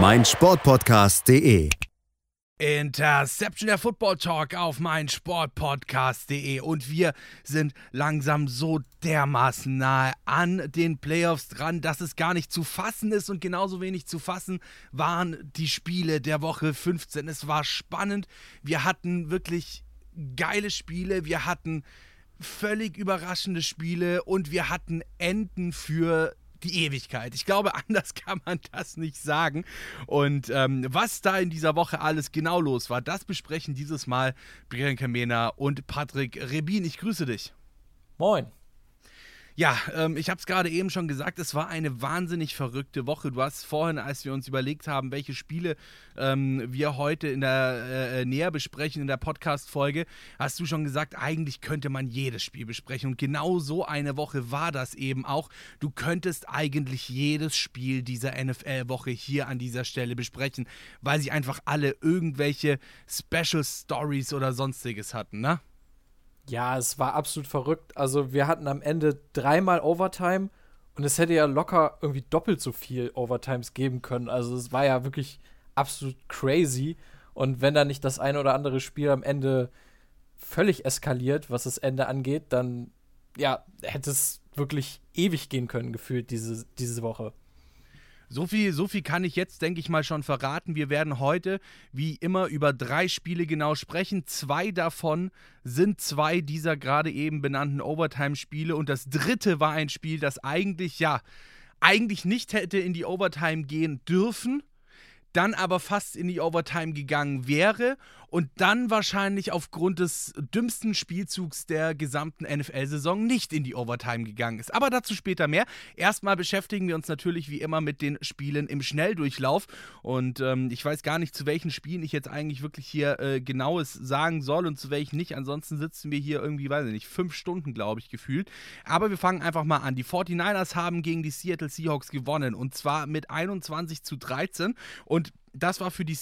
mein Sportpodcast.de. Interception, der Football Talk auf mein Sportpodcast.de, und wir sind langsam so dermaßen nahe an den Playoffs dran, dass es gar nicht zu fassen ist, und genauso wenig zu fassen waren die Spiele der Woche 15. Es war spannend, wir hatten wirklich geile Spiele, wir hatten völlig überraschende Spiele und wir hatten Enden für die Ewigkeit. Ich glaube, anders kann man das nicht sagen. Und was da in dieser Woche alles genau los war, das besprechen dieses Mal Brian Kamena und Patrick Rebin. Ich grüße dich. Moin. Ja, ich habe es gerade eben schon gesagt, es war eine wahnsinnig verrückte Woche. Du hast vorhin, als wir uns überlegt haben, welche Spiele wir heute in der näher besprechen, in der Podcast-Folge, hast du schon gesagt, eigentlich könnte man jedes Spiel besprechen. Und genau so eine Woche war das eben auch. Du könntest eigentlich jedes Spiel dieser NFL-Woche hier an dieser Stelle besprechen, weil sie einfach alle irgendwelche Special Stories oder sonstiges hatten, ne? Ja, es war absolut verrückt. Also wir hatten am Ende 3-mal Overtime und es hätte ja locker irgendwie doppelt so viel Overtimes geben können. Also es war ja wirklich absolut crazy. Und wenn da nicht das ein oder andere Spiel am Ende völlig eskaliert, was das Ende angeht, dann ja, hätte es wirklich ewig gehen können, gefühlt, diese Woche. So viel kann ich jetzt, denke ich mal, schon verraten. Wir werden heute, wie immer, über 3 Spiele genau sprechen. 2 davon sind 2 dieser gerade eben benannten Overtime-Spiele. Und das 3. war ein Spiel, das eigentlich nicht hätte in die Overtime gehen dürfen, dann aber fast in die Overtime gegangen wäre und dann wahrscheinlich aufgrund des dümmsten Spielzugs der gesamten NFL-Saison nicht in die Overtime gegangen ist. Aber dazu später mehr. Erstmal beschäftigen wir uns natürlich wie immer mit den Spielen im Schnelldurchlauf, und ich weiß gar nicht, zu welchen Spielen ich jetzt eigentlich wirklich hier Genaues sagen soll und zu welchen nicht. Ansonsten sitzen wir hier irgendwie, weiß ich nicht, 5 Stunden, glaube ich, gefühlt. Aber wir fangen einfach mal an. Die 49ers haben gegen die Seattle Seahawks gewonnen, und zwar mit 21-13, und das war für die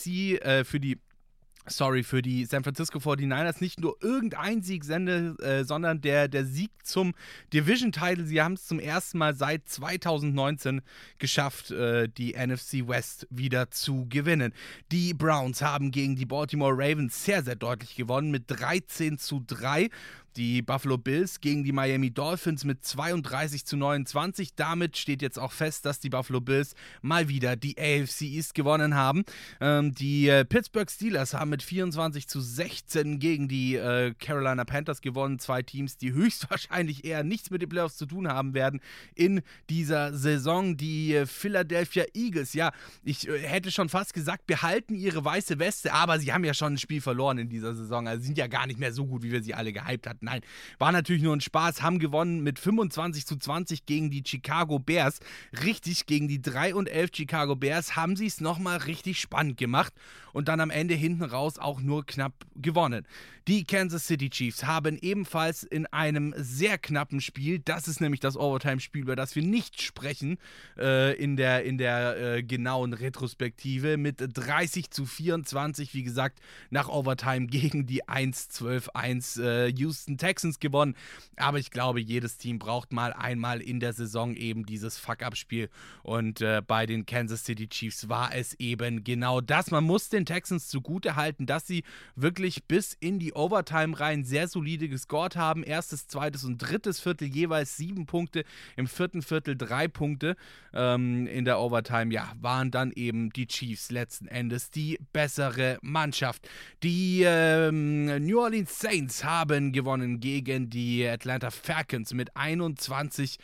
San Francisco 49ers nicht nur irgendein Sieg, sondern der Sieg zum Division-Title. Sie haben es zum ersten Mal seit 2019 geschafft, die NFC West wieder zu gewinnen. Die Browns haben gegen die Baltimore Ravens sehr, sehr deutlich gewonnen mit 13-3. Die Buffalo Bills gegen die Miami Dolphins mit 32-29. Damit steht jetzt auch fest, dass die Buffalo Bills mal wieder die AFC East gewonnen haben. Die Pittsburgh Steelers haben mit 24-16 gegen die Carolina Panthers gewonnen. 2 Teams, die höchstwahrscheinlich eher nichts mit den Playoffs zu tun haben werden in dieser Saison. Die Philadelphia Eagles, ja, ich hätte schon fast gesagt, behalten ihre weiße Weste, aber sie haben ja schon ein Spiel verloren in dieser Saison. Also sind ja gar nicht mehr so gut, wie wir sie alle gehypt hatten. Nein, war natürlich nur ein Spaß, haben gewonnen mit 25-20 gegen die Chicago Bears. Richtig, gegen die 3-11 Chicago Bears haben sie es nochmal richtig spannend gemacht und dann am Ende hinten raus auch nur knapp gewonnen. Die Kansas City Chiefs haben ebenfalls in einem sehr knappen Spiel, das ist nämlich das Overtime-Spiel, über das wir nicht sprechen, in der genauen Retrospektive, mit 30-24, wie gesagt, nach Overtime gegen die 1-12-1 Houston Texans gewonnen. Aber ich glaube, jedes Team braucht mal einmal in der Saison eben dieses Fuck-Up-Spiel. Und bei den Kansas City Chiefs war es eben genau das. Man muss den Texans zugutehalten, dass sie wirklich bis in die Overtime rein sehr solide gescored haben. Erstes, zweites und drittes Viertel jeweils 7 Punkte. Im vierten Viertel 3 Punkte. In der Overtime, ja, waren dann eben die Chiefs letzten Endes die bessere Mannschaft. Die New Orleans Saints haben gewonnen gegen die Atlanta Falcons mit 21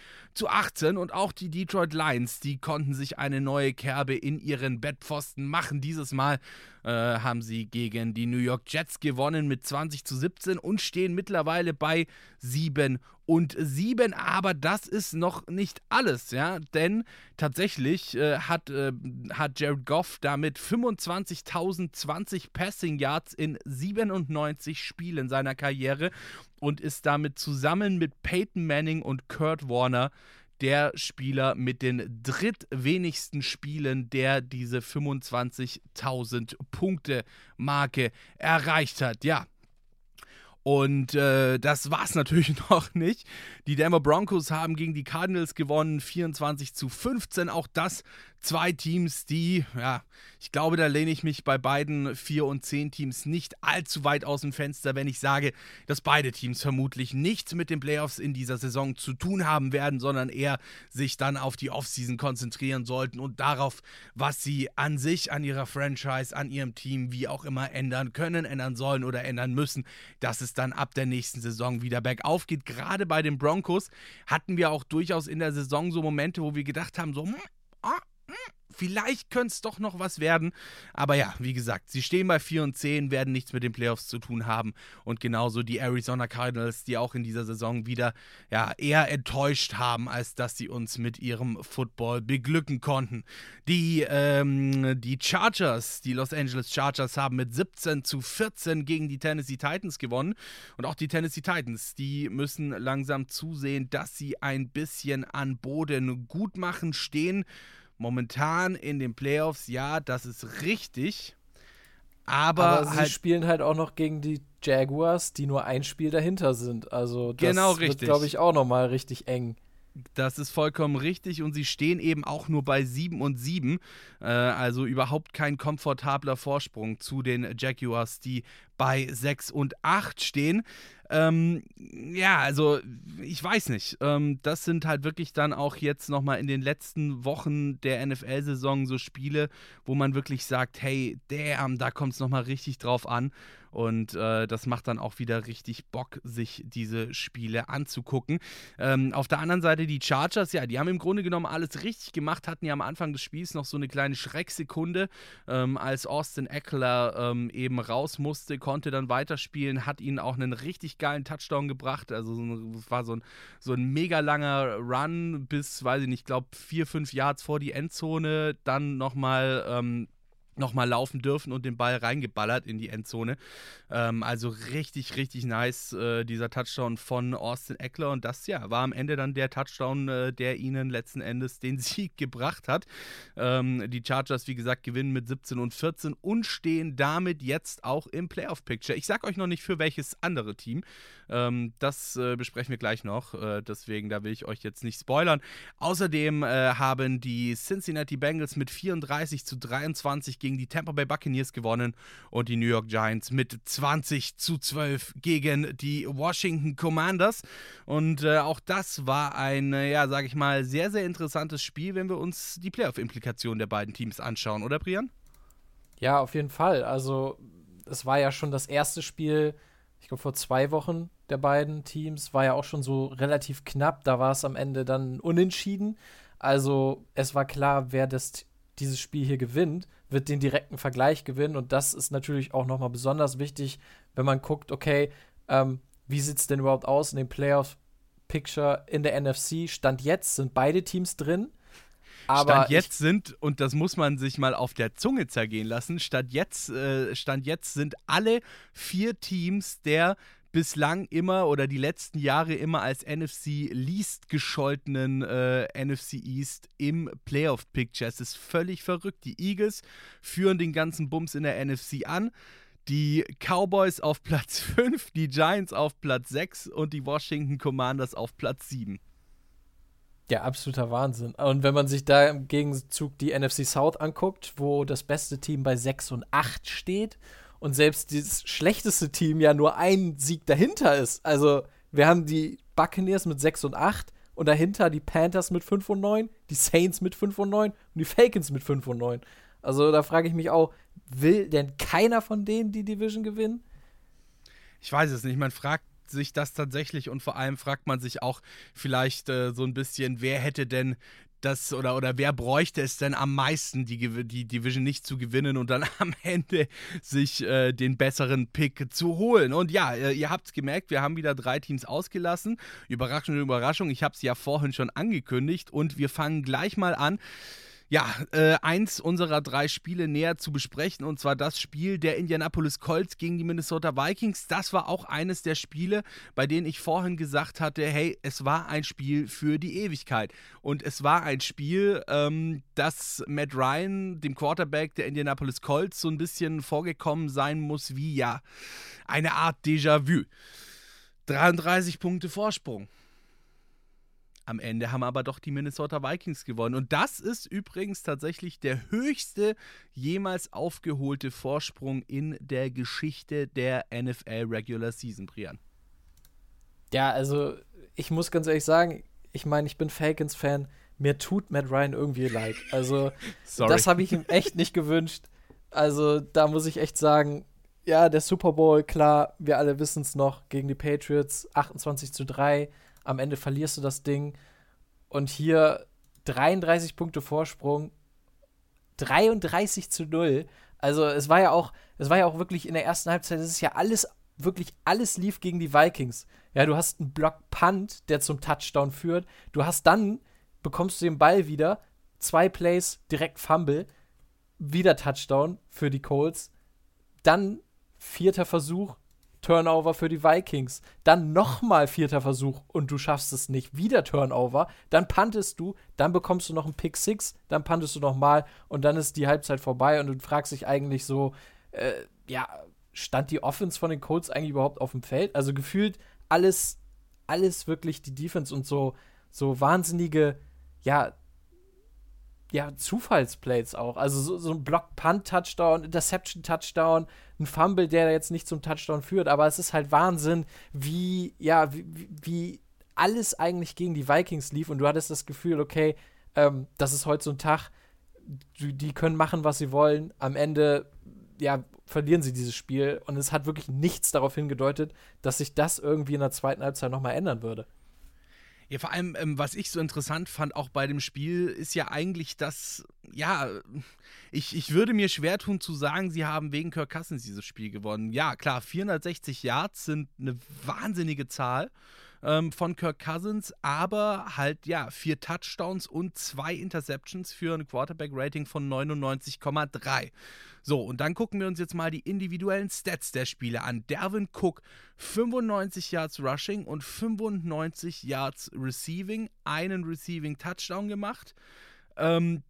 8-18 und auch die Detroit Lions, die konnten sich eine neue Kerbe in ihren Bettpfosten machen. Dieses Mal haben sie gegen die New York Jets gewonnen mit 20-17 und stehen mittlerweile bei 7-7. Aber das ist noch nicht alles, ja, denn tatsächlich hat Jared Goff damit 25.020 Passing Yards in 97 Spielen seiner Karriere und ist damit zusammen mit Peyton Manning und Kurt Warner der Spieler mit den drittwenigsten Spielen, der diese 25.000 Punkte Marke erreicht hat, ja. Und das war's natürlich noch nicht. Die Denver Broncos haben gegen die Cardinals gewonnen, 24-15. Auch das zwei Teams, die, ja, ich glaube, da lehne ich mich bei beiden 4- und 10- Teams nicht allzu weit aus dem Fenster, wenn ich sage, dass beide Teams vermutlich nichts mit den Playoffs in dieser Saison zu tun haben werden, sondern eher sich dann auf die Offseason konzentrieren sollten und darauf, was sie an sich, an ihrer Franchise, an ihrem Team, wie auch immer, ändern können, ändern sollen oder ändern müssen. Das ist dann ab der nächsten Saison wieder bergauf geht. Gerade bei den Broncos hatten wir auch durchaus in der Saison so Momente, wo wir gedacht haben, so, vielleicht könnte es doch noch was werden. Aber ja, wie gesagt, sie stehen bei 4-10, werden nichts mit den Playoffs zu tun haben. Und genauso die Arizona Cardinals, die auch in dieser Saison wieder ja, eher enttäuscht haben, als dass sie uns mit ihrem Football beglücken konnten. Die Chargers, die Los Angeles Chargers, haben mit 17-14 gegen die Tennessee Titans gewonnen. Und auch die Tennessee Titans, die müssen langsam zusehen, dass sie ein bisschen an Boden gut machen, stehen momentan in den Playoffs, ja, das ist richtig, aber halt, sie spielen halt auch noch gegen die Jaguars, die nur ein Spiel dahinter sind, also das genau wird, glaube ich, auch nochmal richtig eng. Das ist vollkommen richtig und sie stehen eben auch nur bei 7-7, also überhaupt kein komfortabler Vorsprung zu den Jaguars, die bei 6-8 stehen. Ja, also ich weiß nicht, das sind halt wirklich dann auch jetzt nochmal in den letzten Wochen der NFL-Saison so Spiele, wo man wirklich sagt, hey, damn, da kommt es nochmal richtig drauf an und das macht dann auch wieder richtig Bock, sich diese Spiele anzugucken. Auf der anderen Seite die Chargers, ja, die haben im Grunde genommen alles richtig gemacht, hatten ja am Anfang des Spiels noch so eine kleine Schrecksekunde, als Austin Eckler eben raus musste, konnte dann weiterspielen, hat ihnen auch einen richtig geilen Touchdown gebracht, also war so ein mega langer Run bis, weiß ich nicht, ich glaube 4-5 Yards vor die Endzone, dann nochmal laufen dürfen und den Ball reingeballert in die Endzone. Also richtig, richtig nice, dieser Touchdown von Austin Eckler und das, ja, war am Ende dann der Touchdown, der ihnen letzten Endes den Sieg gebracht hat. Die Chargers, wie gesagt, gewinnen mit 17-14 und stehen damit jetzt auch im Playoff-Picture. Ich sag euch noch nicht, für welches andere Team. Das besprechen wir gleich noch, deswegen, da will ich euch jetzt nicht spoilern. Außerdem haben die Cincinnati Bengals mit 34-23 gegen die Tampa Bay Buccaneers gewonnen und die New York Giants mit 20-12 gegen die Washington Commanders. Und auch das war ein, ja, sag ich mal, sehr, sehr interessantes Spiel, wenn wir uns die Playoff-Implikationen der beiden Teams anschauen, oder Brian? Ja, auf jeden Fall. Also, es war ja schon das erste Spiel, ich glaube, vor 2 Wochen der beiden Teams, war ja auch schon so relativ knapp. Da war es am Ende dann unentschieden. Also, es war klar, wer dieses Spiel hier gewinnt, wird den direkten Vergleich gewinnen und das ist natürlich auch nochmal besonders wichtig, wenn man guckt, okay, wie sieht es denn überhaupt aus in den Playoff-Picture in der NFC? Stand jetzt sind beide Teams drin. Aber Stand jetzt sind, und das muss man sich mal auf der Zunge zergehen lassen, Stand jetzt sind alle 4 Teams der bislang immer oder die letzten Jahre immer als NFC Least gescholtenen NFC East im Playoff-Picture. Es ist völlig verrückt. Die Eagles führen den ganzen Bums in der NFC an. Die Cowboys auf Platz 5, die Giants auf Platz 6 und die Washington Commanders auf Platz 7. Ja, absoluter Wahnsinn. Und wenn man sich da im Gegenzug die NFC South anguckt, wo das beste Team bei 6-8 steht, und selbst das schlechteste Team ja nur ein Sieg dahinter ist. Also, wir haben die Buccaneers mit 6-8 und dahinter die Panthers mit 5-9, die Saints mit 5-9 und die Falcons mit 5-9. Also, da frage ich mich auch, will denn keiner von denen die Division gewinnen? Ich weiß es nicht. Man fragt sich das tatsächlich, und vor allem fragt man sich auch vielleicht so ein bisschen, wer hätte denn das oder wer bräuchte es denn am meisten, die Division nicht zu gewinnen und dann am Ende sich den besseren Pick zu holen. Und ja, ihr habt es gemerkt, wir haben wieder 3 Teams ausgelassen. Überraschung, Überraschung, ich habe es ja vorhin schon angekündigt und wir fangen gleich mal an. Ja, eins unserer 3 Spiele näher zu besprechen, und zwar das Spiel der Indianapolis Colts gegen die Minnesota Vikings. Das war auch eines der Spiele, bei denen ich vorhin gesagt hatte, hey, es war ein Spiel für die Ewigkeit. Und es war ein Spiel, das Matt Ryan, dem Quarterback der Indianapolis Colts, so ein bisschen vorgekommen sein muss wie, ja, eine Art Déjà-vu. 33 Punkte Vorsprung. Am Ende haben aber doch die Minnesota Vikings gewonnen. Und das ist übrigens tatsächlich der höchste jemals aufgeholte Vorsprung in der Geschichte der NFL Regular Season, Brian. Ja, also ich muss ganz ehrlich sagen, ich meine, ich bin Falcons-Fan, mir tut Matt Ryan irgendwie leid. Also das habe ich ihm echt nicht gewünscht. Also da muss ich echt sagen, ja, der Super Bowl, klar, wir alle wissen es noch, gegen die Patriots, 28-3. Am Ende verlierst du das Ding. Und hier 33 Punkte Vorsprung, 33-0. Also es war ja auch wirklich in der ersten Halbzeit, es ist ja alles lief gegen die Vikings. Ja, du hast einen Block-Punt, der zum Touchdown führt. Du hast dann, bekommst du den Ball wieder, 2 Plays, direkt Fumble, wieder Touchdown für die Colts. Dann 4. Versuch, Turnover für die Vikings, dann nochmal 4. Versuch und du schaffst es nicht, wieder Turnover, dann puntest du, dann bekommst du noch einen Pick 6, dann puntest du nochmal und dann ist die Halbzeit vorbei und du fragst dich eigentlich so, stand die Offense von den Colts eigentlich überhaupt auf dem Feld? Also gefühlt alles wirklich die Defense und so wahnsinnige, ja, Zufallsplays auch. Also so ein Block-Punt-Touchdown, Interception-Touchdown, ein Fumble, der jetzt nicht zum Touchdown führt. Aber es ist halt Wahnsinn, wie alles eigentlich gegen die Vikings lief. Und du hattest das Gefühl, okay, das ist heute so ein Tag, die können machen, was sie wollen. Am Ende, ja, verlieren sie dieses Spiel. Und es hat wirklich nichts darauf hingedeutet, dass sich das irgendwie in der zweiten Halbzeit nochmal ändern würde. Ja, vor allem, was ich so interessant fand, auch bei dem Spiel, ist ja eigentlich, dass, ja, ich würde mir schwer tun zu sagen, sie haben wegen Kirk Cousins dieses Spiel gewonnen. Ja, klar, 460 Yards sind eine wahnsinnige Zahl von Kirk Cousins, aber halt, ja, 4 Touchdowns und 2 Interceptions für ein Quarterback-Rating von 99,3. So, und dann gucken wir uns jetzt mal die individuellen Stats der Spiele an. Dalvin Cook, 95 Yards Rushing und 95 Yards Receiving, einen Receiving-Touchdown gemacht.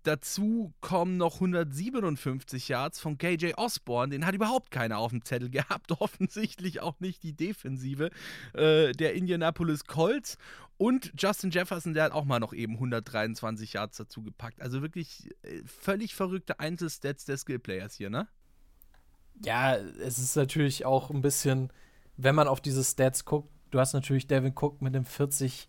Dazu kommen noch 157 Yards von K.J. Osborn, den hat überhaupt keiner auf dem Zettel gehabt, offensichtlich auch nicht die Defensive der Indianapolis Colts, und Justin Jefferson, der hat auch mal noch eben 123 Yards dazu gepackt, also wirklich völlig verrückte Einzelstats der Skillplayers hier, ne? Ja, es ist natürlich auch ein bisschen, wenn man auf diese Stats guckt, du hast natürlich Dalvin Cook mit dem 40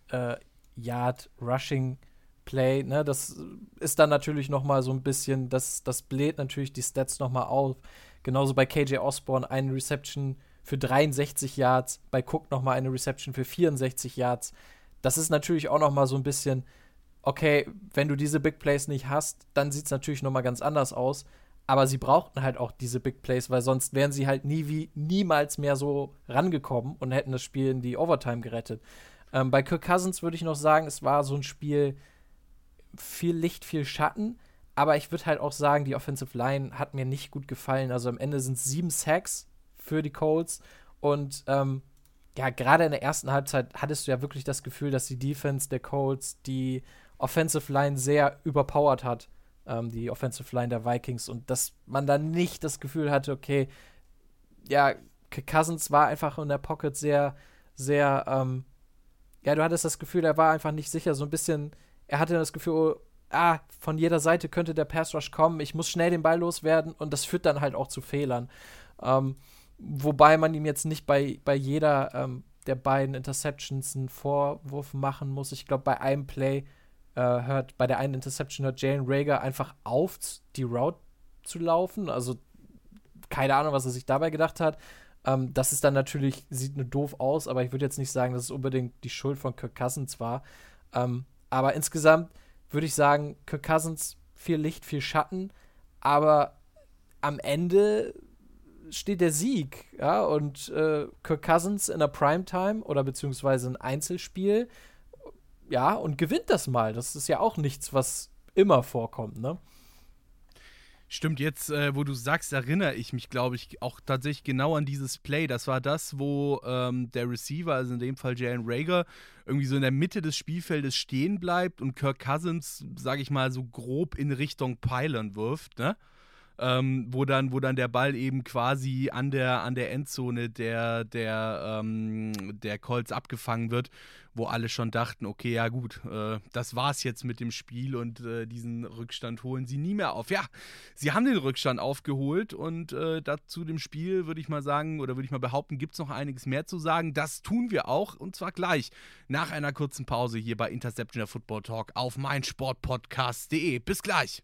Yard Rushing Play, ne, das ist dann natürlich noch mal so ein bisschen, das bläht natürlich die Stats noch mal auf. Genauso bei K.J. Osborn eine Reception für 63 Yards, bei Cook noch mal eine Reception für 64 Yards. Das ist natürlich auch noch mal so ein bisschen, okay, wenn du diese Big Plays nicht hast, dann sieht es natürlich noch mal ganz anders aus. Aber sie brauchten halt auch diese Big Plays, weil sonst wären sie halt niemals mehr so rangekommen und hätten das Spiel in die Overtime gerettet. Bei Kirk Cousins würde ich noch sagen, es war so ein Spiel, viel Licht, viel Schatten, aber ich würde halt auch sagen, die Offensive Line hat mir nicht gut gefallen. Also am Ende sind es 7 Sacks für die Colts und gerade in der ersten Halbzeit hattest du ja wirklich das Gefühl, dass die Defense der Colts die Offensive Line sehr überpowered hat, die Offensive Line der Vikings, und dass man dann nicht das Gefühl hatte, okay, ja, Cousins war einfach in der Pocket sehr, sehr, du hattest das Gefühl, er war einfach nicht sicher, so ein bisschen. Er hatte das Gefühl, von jeder Seite könnte der Pass-Rush kommen, ich muss schnell den Ball loswerden, und das führt dann halt auch zu Fehlern. Wobei man ihm jetzt nicht bei jeder der beiden Interceptions einen Vorwurf machen muss. Ich glaube, bei einem Play bei der einen Interception hört Jalen Reagor einfach auf, die Route zu laufen. Also keine Ahnung, was er sich dabei gedacht hat. Das ist dann natürlich, sieht nur doof aus, aber ich würde jetzt nicht sagen, dass es unbedingt die Schuld von Kirk Cousins war. Aber insgesamt würde ich sagen, Kirk Cousins, viel Licht, viel Schatten, aber am Ende steht der Sieg, ja, und Kirk Cousins in der Primetime oder beziehungsweise ein Einzelspiel, ja, und gewinnt das mal. Das ist ja auch nichts, was immer vorkommt, ne? Stimmt, jetzt, wo du sagst, erinnere ich mich, glaube ich, auch tatsächlich genau an dieses Play. Das war das, wo der Receiver, also in dem Fall Jalen Reagor, irgendwie so in der Mitte des Spielfeldes stehen bleibt und Kirk Cousins, sage ich mal, so grob in Richtung Pylon wirft, ne? Wo dann der Ball eben quasi an der Endzone der Colts abgefangen wird, wo alle schon dachten, okay, ja gut, das war's jetzt mit dem Spiel und diesen Rückstand holen sie nie mehr auf. Ja, sie haben den Rückstand aufgeholt und dazu dem Spiel würde ich mal sagen, oder würde ich mal behaupten, gibt's noch einiges mehr zu sagen. Das tun wir auch und zwar gleich nach einer kurzen Pause hier bei Interception der Football Talk auf mein Sportpodcast.de. Bis gleich!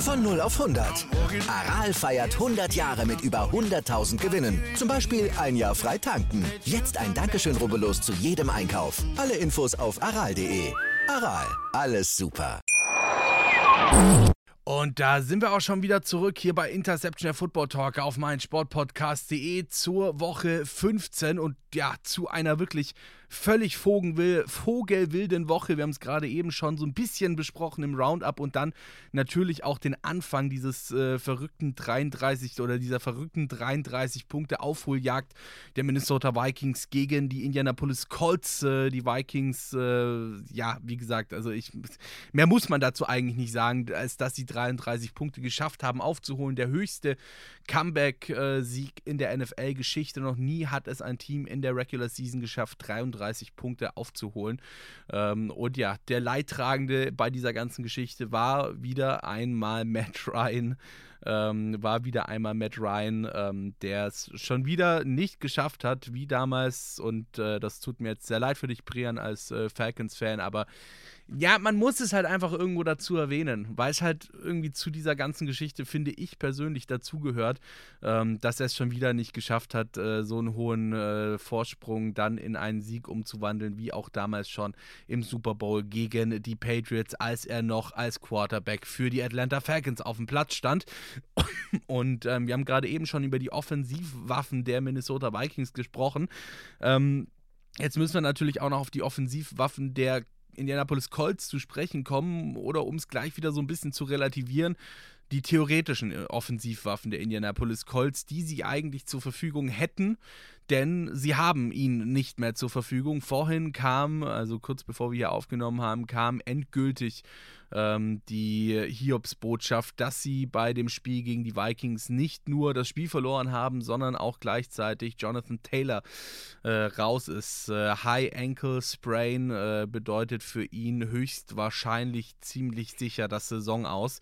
Von 0 auf 100. Aral feiert 100 Jahre mit über 100.000 Gewinnen. Zum Beispiel ein Jahr frei tanken. Jetzt ein Dankeschön, rubbellos zu jedem Einkauf. Alle Infos auf aral.de. Aral, alles super. Und da sind wir auch schon wieder zurück hier bei Interception der Football Talk auf mein Sportpodcast.de zur Woche 15 und ja, zu einer wirklich völlig vogelwilden Woche. Wir haben es gerade eben schon so ein bisschen besprochen im Roundup und dann natürlich auch den Anfang dieses verrückten 33 Punkte Aufholjagd der Minnesota Vikings gegen die Indianapolis Colts. Die Vikings, ja, wie gesagt, also mehr muss man dazu eigentlich nicht sagen, als dass sie 33 Punkte geschafft haben aufzuholen. Der höchste Comeback-Sieg in der NFL-Geschichte. Noch nie hat es ein Team in der Regular Season geschafft, 33 Punkte aufzuholen. Und ja, der Leidtragende bei dieser ganzen Geschichte war wieder einmal Matt Ryan. Der es schon wieder nicht geschafft hat, wie damals. Und das tut mir jetzt sehr leid für dich, Brian, als Falcons-Fan. Aber ja, man muss es halt einfach irgendwo dazu erwähnen, weil es halt irgendwie zu dieser ganzen Geschichte, finde ich persönlich, dazugehört, dass er es schon wieder nicht geschafft hat, so einen hohen Vorsprung dann in einen Sieg umzuwandeln, wie auch damals schon im Super Bowl gegen die Patriots, als er noch als Quarterback für die Atlanta Falcons auf dem Platz stand. Und wir haben gerade eben schon über die Offensivwaffen der Minnesota Vikings gesprochen. Jetzt müssen wir natürlich auch noch auf die Offensivwaffen der Indianapolis Colts zu sprechen kommen oder um es gleich wieder so ein bisschen zu relativieren, die theoretischen Offensivwaffen der Indianapolis Colts, die sie eigentlich zur Verfügung hätten, denn sie haben ihn nicht mehr zur Verfügung. Vorhin kam, also kurz bevor wir hier aufgenommen haben, kam endgültig die Hiobsbotschaft, dass sie bei dem Spiel gegen die Vikings nicht nur das Spiel verloren haben, sondern auch gleichzeitig Jonathan Taylor raus ist. High Ankle Sprain bedeutet für ihn höchstwahrscheinlich ziemlich sicher das Saison aus.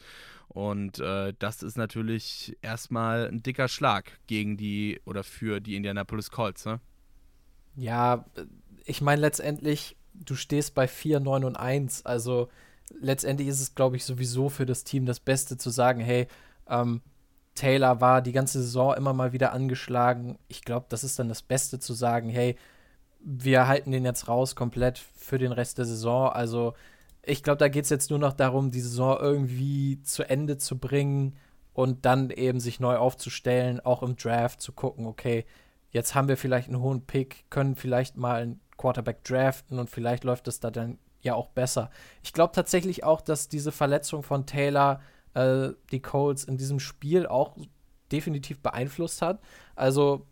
Und das ist natürlich erstmal ein dicker Schlag gegen die oder für die Indianapolis Colts, ne? Ja, ich meine letztendlich, du stehst bei 4-9-1, also letztendlich ist es, glaube ich, sowieso für das Team das Beste zu sagen, hey, Taylor war die ganze Saison immer mal wieder angeschlagen. Ich glaube, das ist dann das Beste zu sagen, hey, wir halten den jetzt raus komplett für den Rest der Saison. Also ich glaube, da geht es jetzt nur noch darum, die Saison irgendwie zu Ende zu bringen und dann eben sich neu aufzustellen, auch im Draft zu gucken, okay, jetzt haben wir vielleicht einen hohen Pick, können vielleicht mal einen Quarterback draften und vielleicht läuft es da dann ja auch besser. Ich glaube tatsächlich auch, dass diese Verletzung von Taylor die Colts in diesem Spiel auch definitiv beeinflusst hat. Also,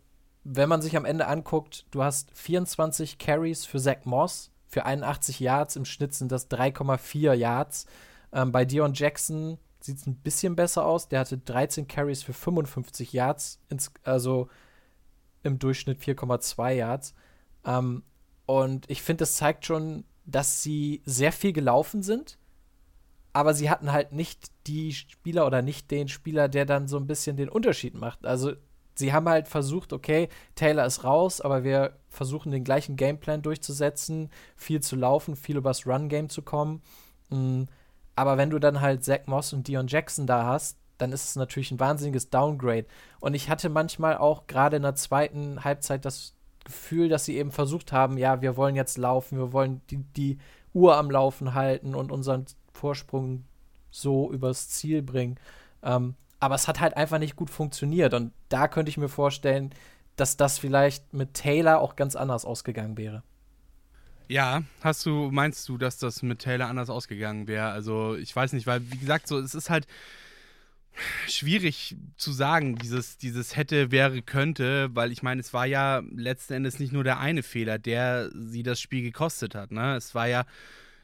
wenn man sich am Ende anguckt, du hast 24 Carries für Zach Moss, für 81 Yards, im Schnitt sind das 3,4 Yards. Bei Deion Jackson sieht es ein bisschen besser aus, der hatte 13 Carries für 55 Yards, also im Durchschnitt 4,2 Yards. Und ich finde, das zeigt schon, dass sie sehr viel gelaufen sind, aber sie hatten halt nicht die Spieler oder nicht den Spieler, der dann so ein bisschen den Unterschied macht. Also sie haben halt versucht, okay, Taylor ist raus, aber wir versuchen, den gleichen Gameplan durchzusetzen, viel zu laufen, viel übers Run-Game zu kommen. Aber wenn du dann halt Zach Moss und Deion Jackson da hast, dann ist es natürlich ein wahnsinniges Downgrade. Und ich hatte manchmal auch gerade in der zweiten Halbzeit das Gefühl, dass sie eben versucht haben, ja, wir wollen jetzt laufen, wir wollen die Uhr am Laufen halten und unseren Vorsprung so übers Ziel bringen. Aber es hat halt einfach nicht gut funktioniert. Und da könnte ich mir vorstellen, dass das vielleicht mit Taylor auch ganz anders ausgegangen wäre. Ja, meinst du, dass das mit Taylor anders ausgegangen wäre? Also ich weiß nicht, weil wie gesagt, so, es ist halt schwierig zu sagen, dieses hätte, wäre, könnte, weil ich meine, es war ja letzten Endes nicht nur der eine Fehler, der sie das Spiel gekostet hat, ne? Es war ja,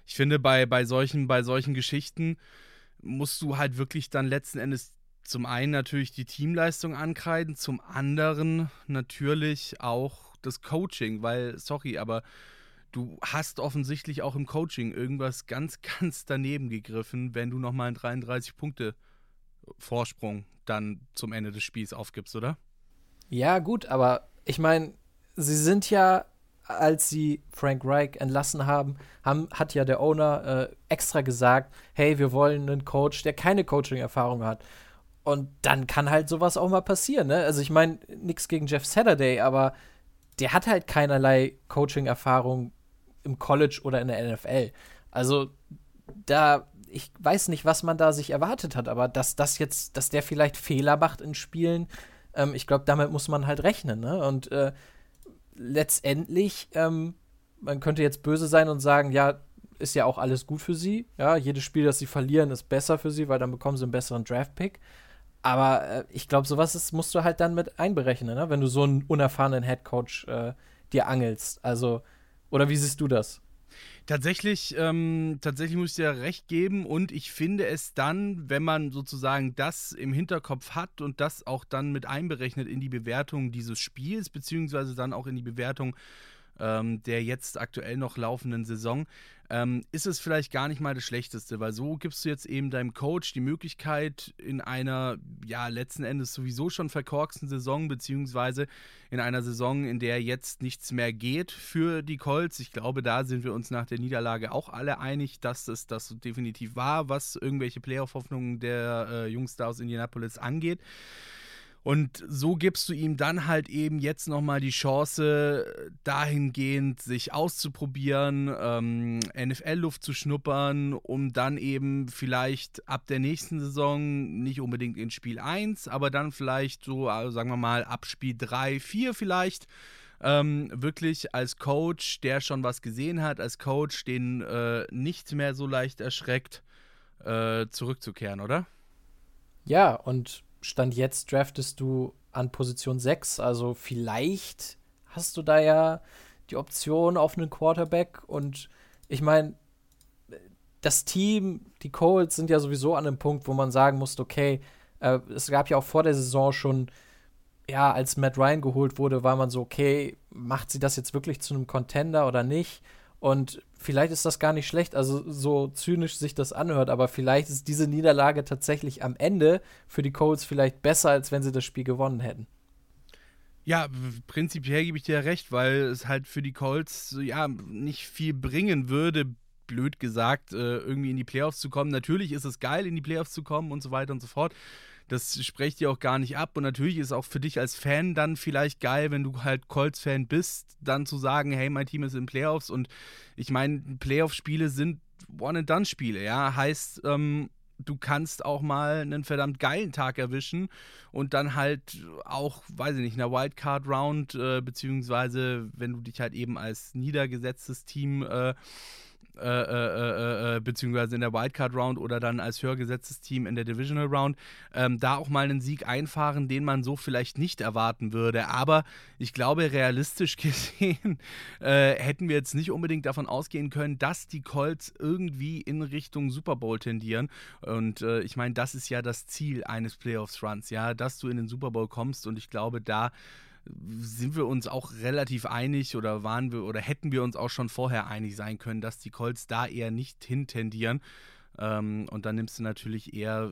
ich finde, bei solchen Geschichten musst du halt wirklich dann letzten Endes zum einen natürlich die Teamleistung ankreiden, zum anderen natürlich auch das Coaching, weil, sorry, aber du hast offensichtlich auch im Coaching irgendwas ganz, ganz daneben gegriffen, wenn du nochmal einen 33-Punkte-Vorsprung dann zum Ende des Spiels aufgibst, oder? Ja, gut, aber ich meine, sie sind ja, als sie Frank Reich entlassen haben, hat ja der Owner extra gesagt, hey, wir wollen einen Coach, der keine Coaching-Erfahrung hat. Und dann kann halt sowas auch mal passieren, ne? Also ich meine, nichts gegen Jeff Saturday, aber der hat halt keinerlei Coaching-Erfahrung im College oder in der NFL. Also ich weiß nicht, was man da sich erwartet hat, aber dass der vielleicht Fehler macht in Spielen, ich glaube, damit muss man halt rechnen, ne? Und letztendlich, man könnte jetzt böse sein und sagen, ja, ist ja auch alles gut für sie, ja, jedes Spiel, das sie verlieren, ist besser für sie, weil dann bekommen sie einen besseren Draft-Pick. Aber ich glaube, sowas musst du halt dann mit einberechnen, ne? Wenn du so einen unerfahrenen Headcoach dir angelst. Also, oder wie siehst du das? Tatsächlich muss ich dir recht geben, und ich finde es dann, wenn man sozusagen das im Hinterkopf hat und das auch dann mit einberechnet in die Bewertung dieses Spiels, beziehungsweise dann auch in die Bewertung der jetzt aktuell noch laufenden Saison, ist es vielleicht gar nicht mal das Schlechteste, weil so gibst du jetzt eben deinem Coach die Möglichkeit, in einer, ja, letzten Endes sowieso schon verkorksten Saison, beziehungsweise in einer Saison, in der jetzt nichts mehr geht für die Colts. Ich glaube, da sind wir uns nach der Niederlage auch alle einig, dass es das definitiv war, was irgendwelche Playoff-Hoffnungen der Jungs da aus Indianapolis angeht. Und so gibst du ihm dann halt eben jetzt nochmal die Chance, dahingehend sich auszuprobieren, NFL-Luft zu schnuppern, um dann eben vielleicht ab der nächsten Saison nicht unbedingt in Spiel 1, aber dann vielleicht so, also sagen wir mal, ab Spiel 3, 4 vielleicht, wirklich als Coach, der schon was gesehen hat, als Coach, den nicht mehr so leicht erschreckt, zurückzukehren, oder? Ja, und Stand jetzt draftest du an Position 6, also vielleicht hast du da ja die Option auf einen Quarterback. Und ich meine, das Team, die Colts, sind ja sowieso an einem Punkt, wo man sagen muss, okay, es gab ja auch vor der Saison schon, ja, als Matt Ryan geholt wurde, war man so, okay, macht sie das jetzt wirklich zu einem Contender oder nicht? Und vielleicht ist das gar nicht schlecht, also so zynisch sich das anhört, aber vielleicht ist diese Niederlage tatsächlich am Ende für die Colts vielleicht besser, als wenn sie das Spiel gewonnen hätten. Ja, prinzipiell gebe ich dir recht, weil es halt für die Colts, ja, nicht viel bringen würde, blöd gesagt, irgendwie in die Playoffs zu kommen. Natürlich ist es geil, in die Playoffs zu kommen und so weiter und so fort. Das sprecht dir auch gar nicht ab, und natürlich ist auch für dich als Fan dann vielleicht geil, wenn du halt Colts-Fan bist, dann zu sagen, hey, mein Team ist in Playoffs, und ich meine, Playoff-Spiele sind One-and-Done-Spiele, ja, heißt, du kannst auch mal einen verdammt geilen Tag erwischen und dann halt auch, weiß ich nicht, einer Wildcard-Round, beziehungsweise wenn du dich halt eben als niedergesetztes Team beziehungsweise in der Wildcard-Round oder dann als höher gesetztes Team in der Divisional-Round, da auch mal einen Sieg einfahren, den man so vielleicht nicht erwarten würde. Aber ich glaube, realistisch gesehen hätten wir jetzt nicht unbedingt davon ausgehen können, dass die Colts irgendwie in Richtung Super Bowl tendieren. Und ich meine, das ist ja das Ziel eines Playoffs-Runs, ja, dass du in den Super Bowl kommst, und ich glaube, da sind wir uns auch relativ einig oder waren wir oder hätten wir uns auch schon vorher einig sein können, dass die Colts da eher nicht hintendieren. Und dann nimmst du natürlich eher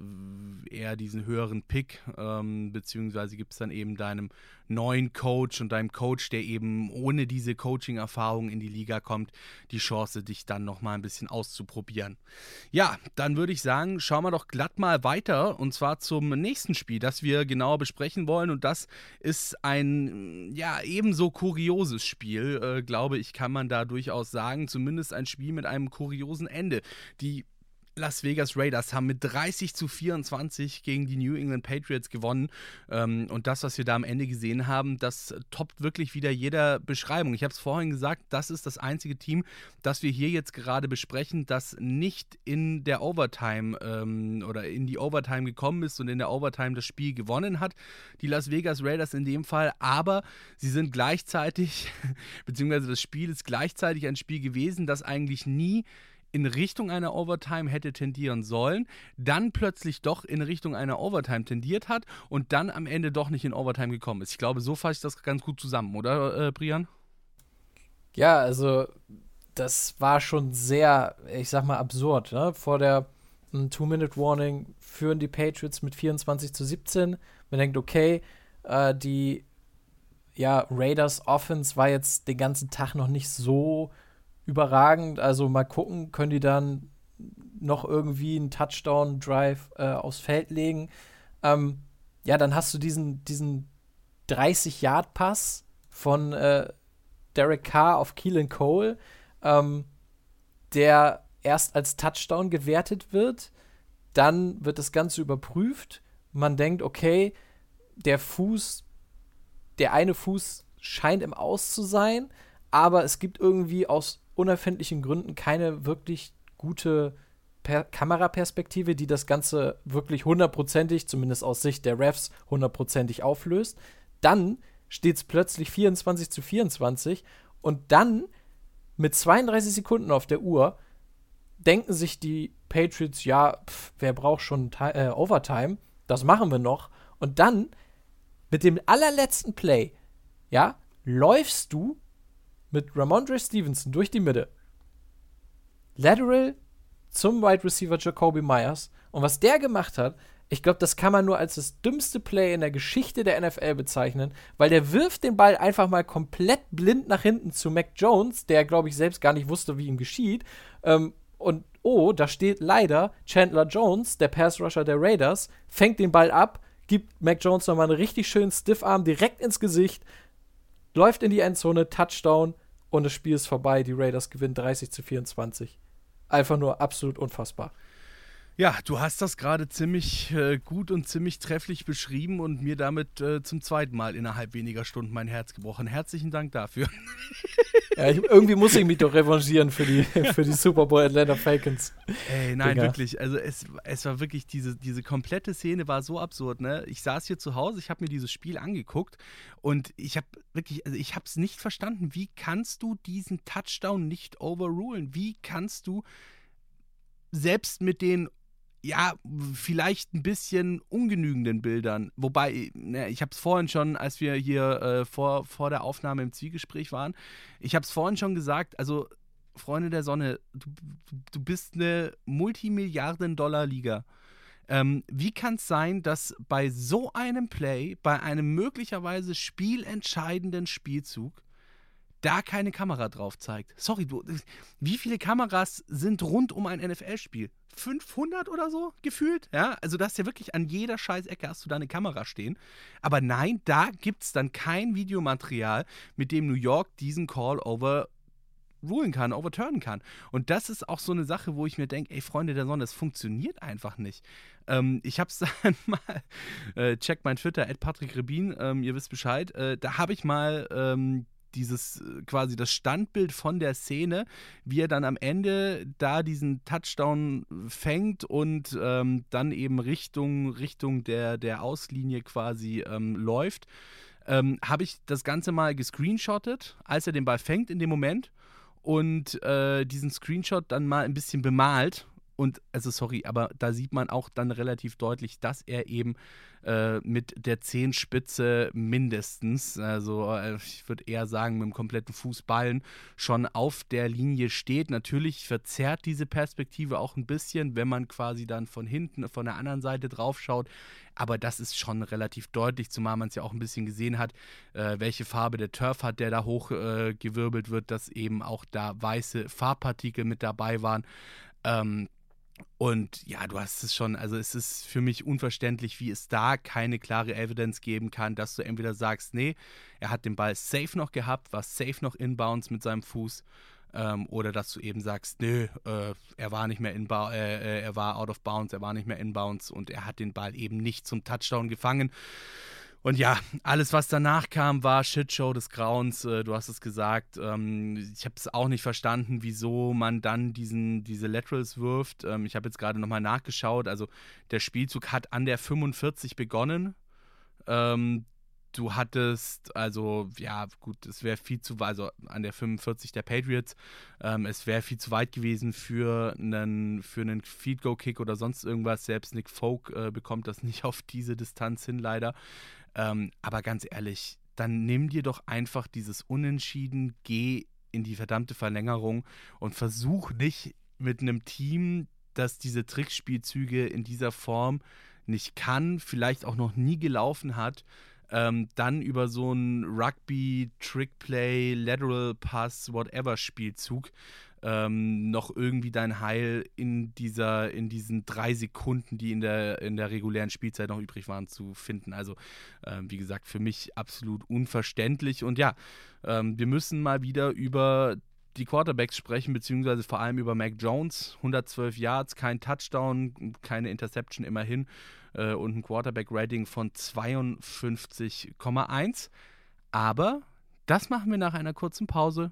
diesen höheren Pick, beziehungsweise gibst dann eben deinem neuen Coach und deinem Coach, der eben ohne diese Coaching-Erfahrung in die Liga kommt, die Chance, dich dann nochmal ein bisschen auszuprobieren. Ja, dann würde ich sagen, schauen wir doch glatt mal weiter und zwar zum nächsten Spiel, das wir genauer besprechen wollen, und das ist ein ja ebenso kurioses Spiel, glaube ich, kann man da durchaus sagen, zumindest ein Spiel mit einem kuriosen Ende. Die Las Vegas Raiders haben mit 30-24 gegen die New England Patriots gewonnen, und das, was wir da am Ende gesehen haben, das toppt wirklich wieder jeder Beschreibung. Ich habe es vorhin gesagt, das ist das einzige Team, das wir hier jetzt gerade besprechen, das nicht in der Overtime oder in die Overtime gekommen ist und in der Overtime das Spiel gewonnen hat, die Las Vegas Raiders in dem Fall, aber sie sind gleichzeitig, beziehungsweise das Spiel ist gleichzeitig ein Spiel gewesen, das eigentlich nie in Richtung einer Overtime hätte tendieren sollen, dann plötzlich doch in Richtung einer Overtime tendiert hat und dann am Ende doch nicht in Overtime gekommen ist. Ich glaube, so fasse ich das ganz gut zusammen, oder, Brian? Ja, also das war schon sehr, ich sag mal, absurd. Ne? Vor der Two-Minute-Warning führen die Patriots mit 24-17. Man denkt, okay, die Raiders-Offense war jetzt den ganzen Tag noch nicht so überragend, also mal gucken, können die dann noch irgendwie einen Touchdown-Drive aufs Feld legen. Dann hast du diesen 30-Yard-Pass von Derek Carr auf Keelan Cole, der erst als Touchdown gewertet wird, dann wird das Ganze überprüft, man denkt, okay, der eine Fuß scheint im Aus zu sein, aber es gibt irgendwie aus unerfindlichen Gründen keine wirklich gute Kameraperspektive, die das Ganze wirklich hundertprozentig, zumindest aus Sicht der Refs, hundertprozentig auflöst. Dann steht es plötzlich 24-24 und dann mit 32 Sekunden auf der Uhr denken sich die Patriots, wer braucht schon Overtime? Das machen wir noch. Und dann mit dem allerletzten Play, läufst du mit Ramondre Stevenson durch die Mitte. Lateral zum Wide Receiver Jakobi Meyers. Und was der gemacht hat, ich glaube, das kann man nur als das dümmste Play in der Geschichte der NFL bezeichnen, weil der wirft den Ball einfach mal komplett blind nach hinten zu Mac Jones, der, glaube ich, selbst gar nicht wusste, wie ihm geschieht. Da steht leider Chandler Jones, der Pass-Rusher der Raiders, fängt den Ball ab, gibt Mac Jones nochmal einen richtig schönen Stiffarm direkt ins Gesicht, läuft in die Endzone, Touchdown, und das Spiel ist vorbei. Die Raiders gewinnen 30-24. Einfach nur absolut unfassbar. Ja, du hast das gerade ziemlich gut und ziemlich trefflich beschrieben und mir damit zum zweiten Mal innerhalb weniger Stunden mein Herz gebrochen. Herzlichen Dank dafür. Ja, irgendwie muss ich mich doch revanchieren für die Super Bowl Atlanta Falcons. Ey, nein, Dinger. Wirklich. Also es war wirklich, diese komplette Szene war so absurd. Ne? Ich saß hier zu Hause, ich habe mir dieses Spiel angeguckt und ich habe wirklich, also ich habe es nicht verstanden. Wie kannst du diesen Touchdown nicht overrulen? Wie kannst du selbst mit den vielleicht ein bisschen ungenügenden Bildern. Wobei, ich habe es vorhin schon, als wir hier vor der Aufnahme im Zwiegespräch waren, ich habe es vorhin schon gesagt, also Freunde der Sonne, du bist eine Multimilliarden-Dollar-Liga. Wie kann es sein, dass bei so einem Play, bei einem möglicherweise spielentscheidenden Spielzug, da keine Kamera drauf zeigt? Sorry, wie viele Kameras sind rund um ein NFL-Spiel? 500 oder so gefühlt? Ja, also das ist ja wirklich an jeder Scheißecke hast du da eine Kamera stehen. Aber nein, da gibt es dann kein Videomaterial, mit dem New York diesen Call overturnen kann. Und das ist auch so eine Sache, wo ich mir denke, ey, Freunde der Sonne, das funktioniert einfach nicht. Ich habe es dann mal, checkt mein Twitter, @PatrickRebin, ihr wisst Bescheid, da habe ich mal dieses quasi das Standbild von der Szene, wie er dann am Ende da diesen Touchdown fängt und dann eben Richtung der Auslinie quasi läuft, habe ich das Ganze mal gescreenshottet, als er den Ball fängt in dem Moment und diesen Screenshot dann mal ein bisschen bemalt Und, also sorry, aber da sieht man auch dann relativ deutlich, dass er eben mit der Zehenspitze mindestens, also ich würde eher sagen, mit dem kompletten Fußballen schon auf der Linie steht. Natürlich verzerrt diese Perspektive auch ein bisschen, wenn man quasi dann von hinten, von der anderen Seite drauf schaut. Aber das ist schon relativ deutlich, zumal man es ja auch ein bisschen gesehen hat, welche Farbe der Turf hat, der da hochgewirbelt wird, dass eben auch da weiße Farbpartikel mit dabei waren. Und ja, du hast es schon, also es ist für mich unverständlich, wie es da keine klare Evidence geben kann, dass du entweder sagst, nee, er hat den Ball safe noch gehabt, war safe noch inbounds mit seinem Fuß, oder dass du eben sagst, nö, er war nicht mehr er war out of bounds, er war nicht mehr inbounds und er hat den Ball eben nicht zum Touchdown gefangen. Und ja, alles, was danach kam, war Shitshow des Grauens, du hast es gesagt. Ich habe es auch nicht verstanden, wieso man dann diese Laterals wirft. Ich habe jetzt gerade nochmal nachgeschaut, also der Spielzug hat an der 45 begonnen. Du hattest, also ja gut, es wäre viel zu weit, also an der 45 der Patriots, es wäre viel zu weit gewesen für einen Field-Goal-Kick oder sonst irgendwas. Selbst Nick Folk bekommt das nicht auf diese Distanz hin, leider. Aber ganz ehrlich, dann nimm dir doch einfach dieses Unentschieden, geh in die verdammte Verlängerung und versuch nicht mit einem Team, das diese Trickspielzüge in dieser Form nicht kann, vielleicht auch noch nie gelaufen hat, dann über so einen Rugby, Trickplay, Lateral Pass, whatever Spielzug noch irgendwie dein Heil in diesen 3 Sekunden, die in der regulären Spielzeit noch übrig waren, zu finden. Also wie gesagt, für mich absolut unverständlich. Und ja, wir müssen mal wieder über die Quarterbacks sprechen, beziehungsweise vor allem über Mac Jones. 112 Yards, kein Touchdown, keine Interception immerhin und ein Quarterback-Rating von 52,1. Aber das machen wir nach einer kurzen Pause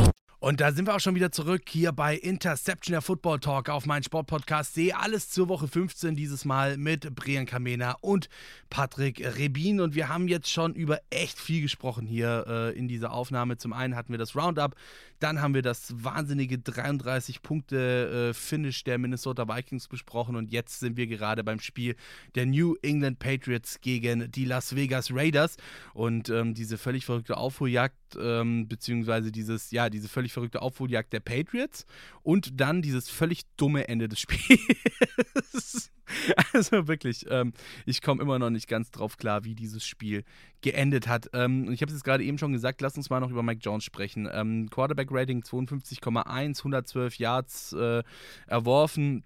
Und da sind wir auch schon wieder zurück hier bei Interception, der Football Talk auf mein Sportpodcast. Sehe alles zur Woche 15, dieses Mal mit Brian Kamena und Patrick Rebin. Und wir haben jetzt schon über echt viel gesprochen hier in dieser Aufnahme. Zum einen hatten wir das Roundup, dann haben wir das wahnsinnige 33-Punkte-Finish der Minnesota Vikings besprochen. Und jetzt sind wir gerade beim Spiel der New England Patriots gegen die Las Vegas Raiders. Und diese völlig verrückte Aufholjagd, beziehungsweise diese völlig verrückte Aufholjagd der Patriots und dann dieses völlig dumme Ende des Spiels. Also wirklich, ich komme immer noch nicht ganz drauf klar, wie dieses Spiel geendet hat. Ich habe es jetzt gerade eben schon gesagt, lass uns mal noch über Mac Jones sprechen. Quarterback-Rating 52,1, 112 Yards erworfen.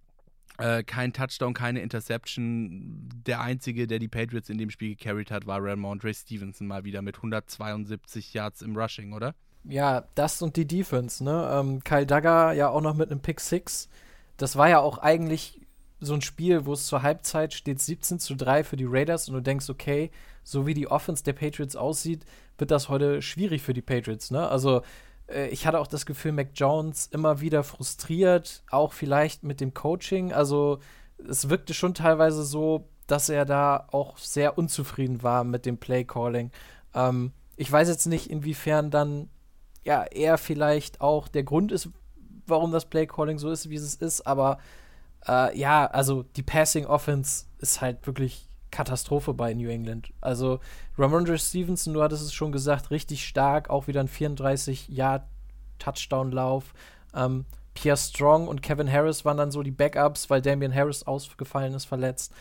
Kein Touchdown, keine Interception. Der Einzige, der die Patriots in dem Spiel gecarried hat, war Ramondre Stevenson mal wieder mit 172 Yards im Rushing, oder? Ja, das und die Defense, ne? Kyle Dagger ja auch noch mit einem Pick 6. Das war ja auch eigentlich so ein Spiel, wo es zur Halbzeit steht 17-3 für die Raiders und du denkst, okay, so wie die Offense der Patriots aussieht, wird das heute schwierig für die Patriots, ne? Also, ich hatte auch das Gefühl, Mac Jones immer wieder frustriert, auch vielleicht mit dem Coaching. Also, es wirkte schon teilweise so, dass er da auch sehr unzufrieden war mit dem Play-Calling. Ich weiß jetzt nicht, inwiefern dann ja, eher vielleicht auch der Grund ist, warum das Play-Calling so ist, wie es ist, aber ja, also die Passing-Offense ist halt wirklich Katastrophe bei New England. Also Ramondre Stevenson, du hattest es schon gesagt, richtig stark, auch wieder ein 34-Yard-Touchdown-Lauf. Pierre Strong und Kevin Harris waren dann so die Backups, weil Damian Harris ausgefallen ist, verletzt.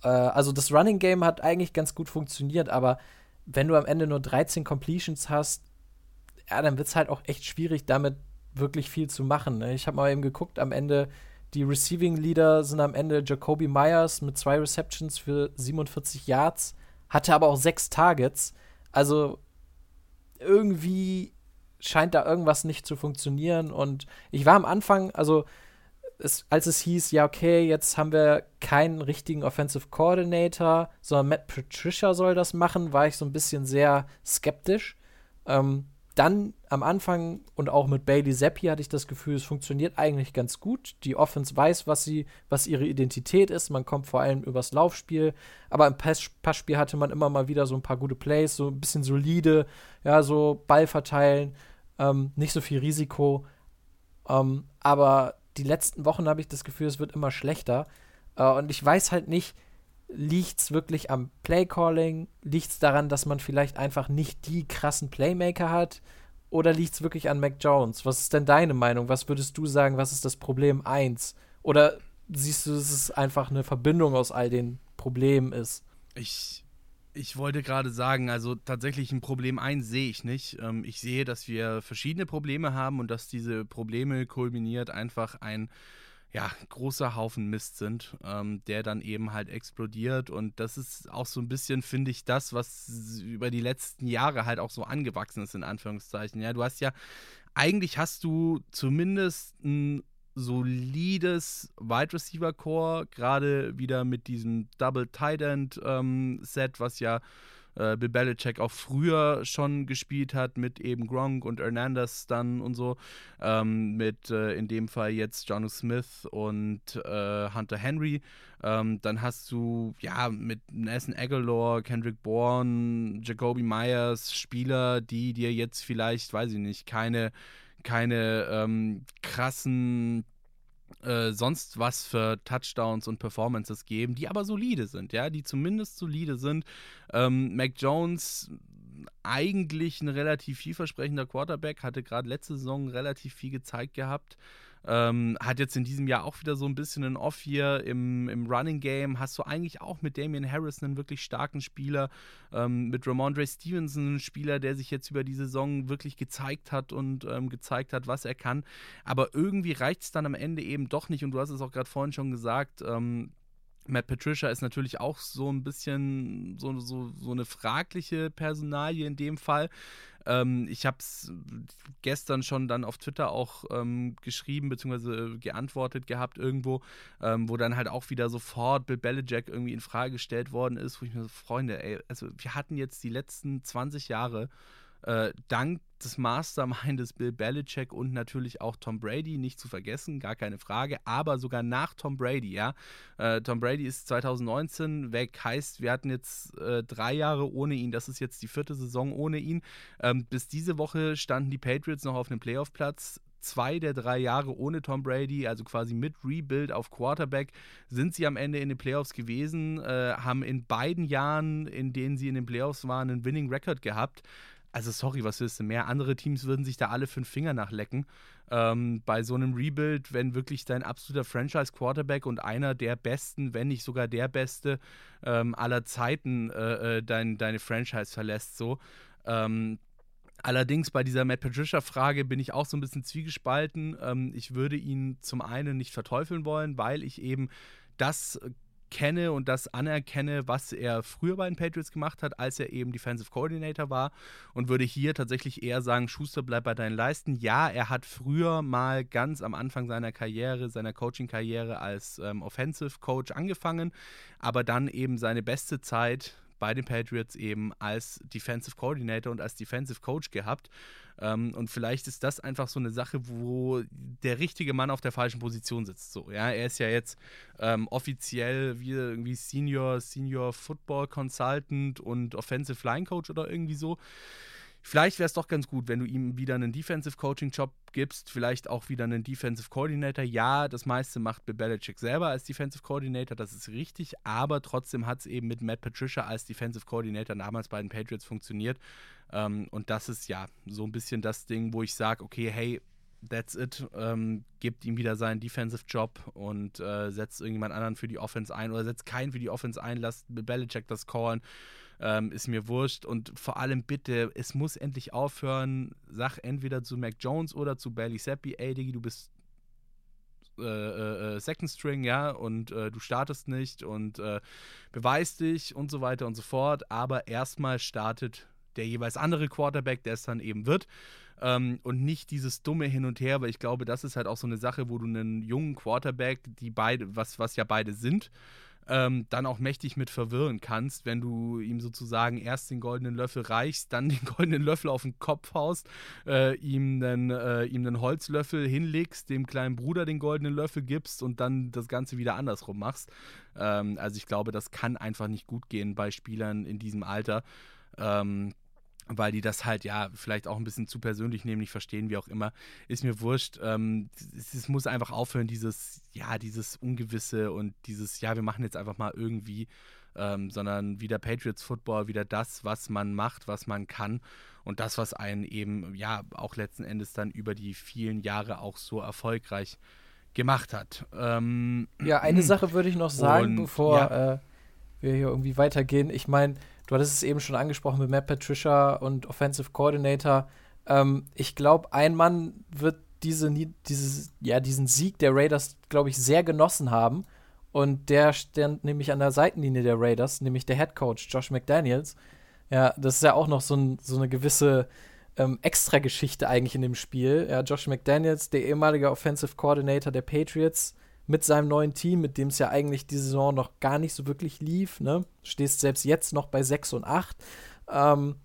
Also das Running-Game hat eigentlich ganz gut funktioniert, aber wenn du am Ende nur 13 Completions hast, ja, dann wird es halt auch echt schwierig, damit wirklich viel zu machen. Ne? Ich habe mal eben geguckt, am Ende, die Receiving Leader sind am Ende Jakobi Meyers mit 2 Receptions für 47 Yards, hatte aber auch 6 Targets. Also irgendwie scheint da irgendwas nicht zu funktionieren. Und ich war am Anfang, also als es hieß, ja, okay, jetzt haben wir keinen richtigen Offensive Coordinator, sondern Matt Patricia soll das machen, war ich so ein bisschen sehr skeptisch. Dann am Anfang und auch mit Bailey Zappi hatte ich das Gefühl, es funktioniert eigentlich ganz gut. Die Offense weiß, was ihre Identität ist. Man kommt vor allem übers Laufspiel. Aber im Passspiel hatte man immer mal wieder so ein paar gute Plays, so ein bisschen solide, ja, so Ball verteilen, nicht so viel Risiko. Aber die letzten Wochen habe ich das Gefühl, es wird immer schlechter. Und ich weiß halt nicht, liegt's wirklich am Playcalling? Liegt's daran, dass man vielleicht einfach nicht die krassen Playmaker hat? Oder liegt's wirklich an Mac Jones? Was ist denn deine Meinung? Was würdest du sagen, was ist das Problem 1? Oder siehst du, dass es einfach eine Verbindung aus all den Problemen ist? Ich wollte gerade sagen, also tatsächlich ein Problem 1 sehe ich nicht. Ich sehe, dass wir verschiedene Probleme haben und dass diese Probleme kulminiert einfach ein großer Haufen Mist sind, der dann eben halt explodiert. Und das ist auch so ein bisschen, finde ich, das, was über die letzten Jahre halt auch so angewachsen ist, in Anführungszeichen. Ja, du hast ja, eigentlich hast du zumindest ein solides Wide Receiver Core, gerade wieder mit diesem Double Tight End Set, was ja Bill Belichick auch früher schon gespielt hat, mit eben Gronk und Hernandez dann und so, mit in dem Fall jetzt Jonnu Smith und Hunter Henry. Dann hast du mit Nelson Aguilar, Kendrick Bourne, Jakobi Meyers Spieler, die dir jetzt vielleicht, weiß ich nicht, keine krassen sonst was für Touchdowns und Performances geben, die aber solide sind, ja, die zumindest solide sind. Mac Jones, eigentlich ein relativ vielversprechender Quarterback, hatte gerade letzte Saison relativ viel gezeigt gehabt, hat jetzt in diesem Jahr auch wieder so ein bisschen ein Off hier im Running Game. Hast du eigentlich auch mit Damian Harris einen wirklich starken Spieler, mit Ramondre Stevenson einen Spieler, der sich jetzt über die Saison wirklich gezeigt hat und gezeigt hat, was er kann. Aber irgendwie reicht es dann am Ende eben doch nicht. Und du hast es auch gerade vorhin schon gesagt, Matt Patricia ist natürlich auch so ein bisschen so eine fragliche Personalie in dem Fall. Ich habe es gestern schon dann auf Twitter auch geschrieben bzw. geantwortet gehabt irgendwo, wo dann halt auch wieder sofort Bill Belichick irgendwie in Frage gestellt worden ist, wo ich mir so, Freunde, ey, also wir hatten jetzt die letzten 20 Jahre dank des Mastermindes Bill Belichick und natürlich auch Tom Brady, nicht zu vergessen, gar keine Frage, aber sogar nach Tom Brady, ja. Tom Brady ist 2019 weg, heißt, wir hatten jetzt 3 Jahre ohne ihn, das ist jetzt die 4. Saison ohne ihn. Bis diese Woche standen die Patriots noch auf einem Playoff-Platz. 2 der 3 Jahre ohne Tom Brady, also quasi mit Rebuild auf Quarterback, sind sie am Ende in den Playoffs gewesen, haben in beiden Jahren, in denen sie in den Playoffs waren, einen Winning Record gehabt. Also sorry, was willst du mehr? Andere Teams würden sich da alle 5 Finger nachlecken. Bei so einem Rebuild, wenn wirklich dein absoluter Franchise-Quarterback und einer der besten, wenn nicht sogar der beste aller Zeiten deine Franchise verlässt. So. Allerdings bei dieser Matt Patricia-Frage bin ich auch so ein bisschen zwiegespalten. Ich würde ihn zum einen nicht verteufeln wollen, weil ich eben das kenne und das anerkenne, was er früher bei den Patriots gemacht hat, als er eben Defensive Coordinator war, und würde hier tatsächlich eher sagen, Schuster, bleib bei deinen Leisten. Ja, er hat früher mal ganz am Anfang seiner Coaching-Karriere als Offensive Coach angefangen, aber dann eben seine beste Zeit bei den Patriots eben als Defensive Coordinator und als Defensive Coach gehabt. Und vielleicht ist das einfach so eine Sache, wo der richtige Mann auf der falschen Position sitzt. So, ja? Er ist ja jetzt offiziell wie irgendwie Senior Football Consultant und Offensive Line Coach oder irgendwie so. Vielleicht wäre es doch ganz gut, wenn du ihm wieder einen Defensive Coaching Job gibst, vielleicht auch wieder einen Defensive Coordinator. Ja, das meiste macht Bill Belichick selber als Defensive Coordinator, das ist richtig, aber trotzdem hat es eben mit Matt Patricia als Defensive Coordinator damals bei den Patriots funktioniert. Und das ist ja so ein bisschen das Ding, wo ich sage, okay, hey, that's it, gebt ihm wieder seinen Defensive Job und setzt irgendjemand anderen für die Offense ein oder setzt keinen für die Offense ein, lasst Bill Belichick das callen. Ist mir wurscht, und vor allem bitte, es muss endlich aufhören, sag entweder zu Mac Jones oder zu Bailey Zappi, ey Diggi, du bist Second String, ja, und du startest nicht und beweist dich und so weiter und so fort, aber erstmal startet der jeweils andere Quarterback, der es dann eben wird. Und nicht dieses dumme Hin und Her, weil ich glaube, das ist halt auch so eine Sache, wo du einen jungen Quarterback, die beide, was ja beide sind, dann auch mächtig mit verwirren kannst, wenn du ihm sozusagen erst den goldenen Löffel reichst, dann den goldenen Löffel auf den Kopf haust, ihm einen Holzlöffel hinlegst, dem kleinen Bruder den goldenen Löffel gibst und dann das Ganze wieder andersrum machst. Also ich glaube, das kann einfach nicht gut gehen bei Spielern in diesem Alter, weil die das halt ja vielleicht auch ein bisschen zu persönlich nehmen, nicht verstehen, wie auch immer, ist mir wurscht. Es muss einfach aufhören, dieses Ungewisse und dieses, ja, wir machen jetzt einfach mal irgendwie, sondern wieder Patriots-Football, wieder das, was man macht, was man kann und das, was einen eben ja auch letzten Endes dann über die vielen Jahre auch so erfolgreich gemacht hat. Eine Sache würde ich noch sagen, bevor wir hier irgendwie weitergehen. Ich meine, du hattest es eben schon angesprochen mit Matt Patricia und Offensive Coordinator. Ich glaube, ein Mann wird diesen Sieg der Raiders, glaube ich, sehr genossen haben. Und der stand nämlich an der Seitenlinie der Raiders, nämlich der Head Coach Josh McDaniels. Ja, das ist ja auch noch so eine gewisse Extra-Geschichte eigentlich in dem Spiel. Ja, Josh McDaniels, der ehemalige Offensive Coordinator der Patriots, mit seinem neuen Team, mit dem es ja eigentlich die Saison noch gar nicht so wirklich lief, ne? Stehst selbst jetzt noch bei 6-8.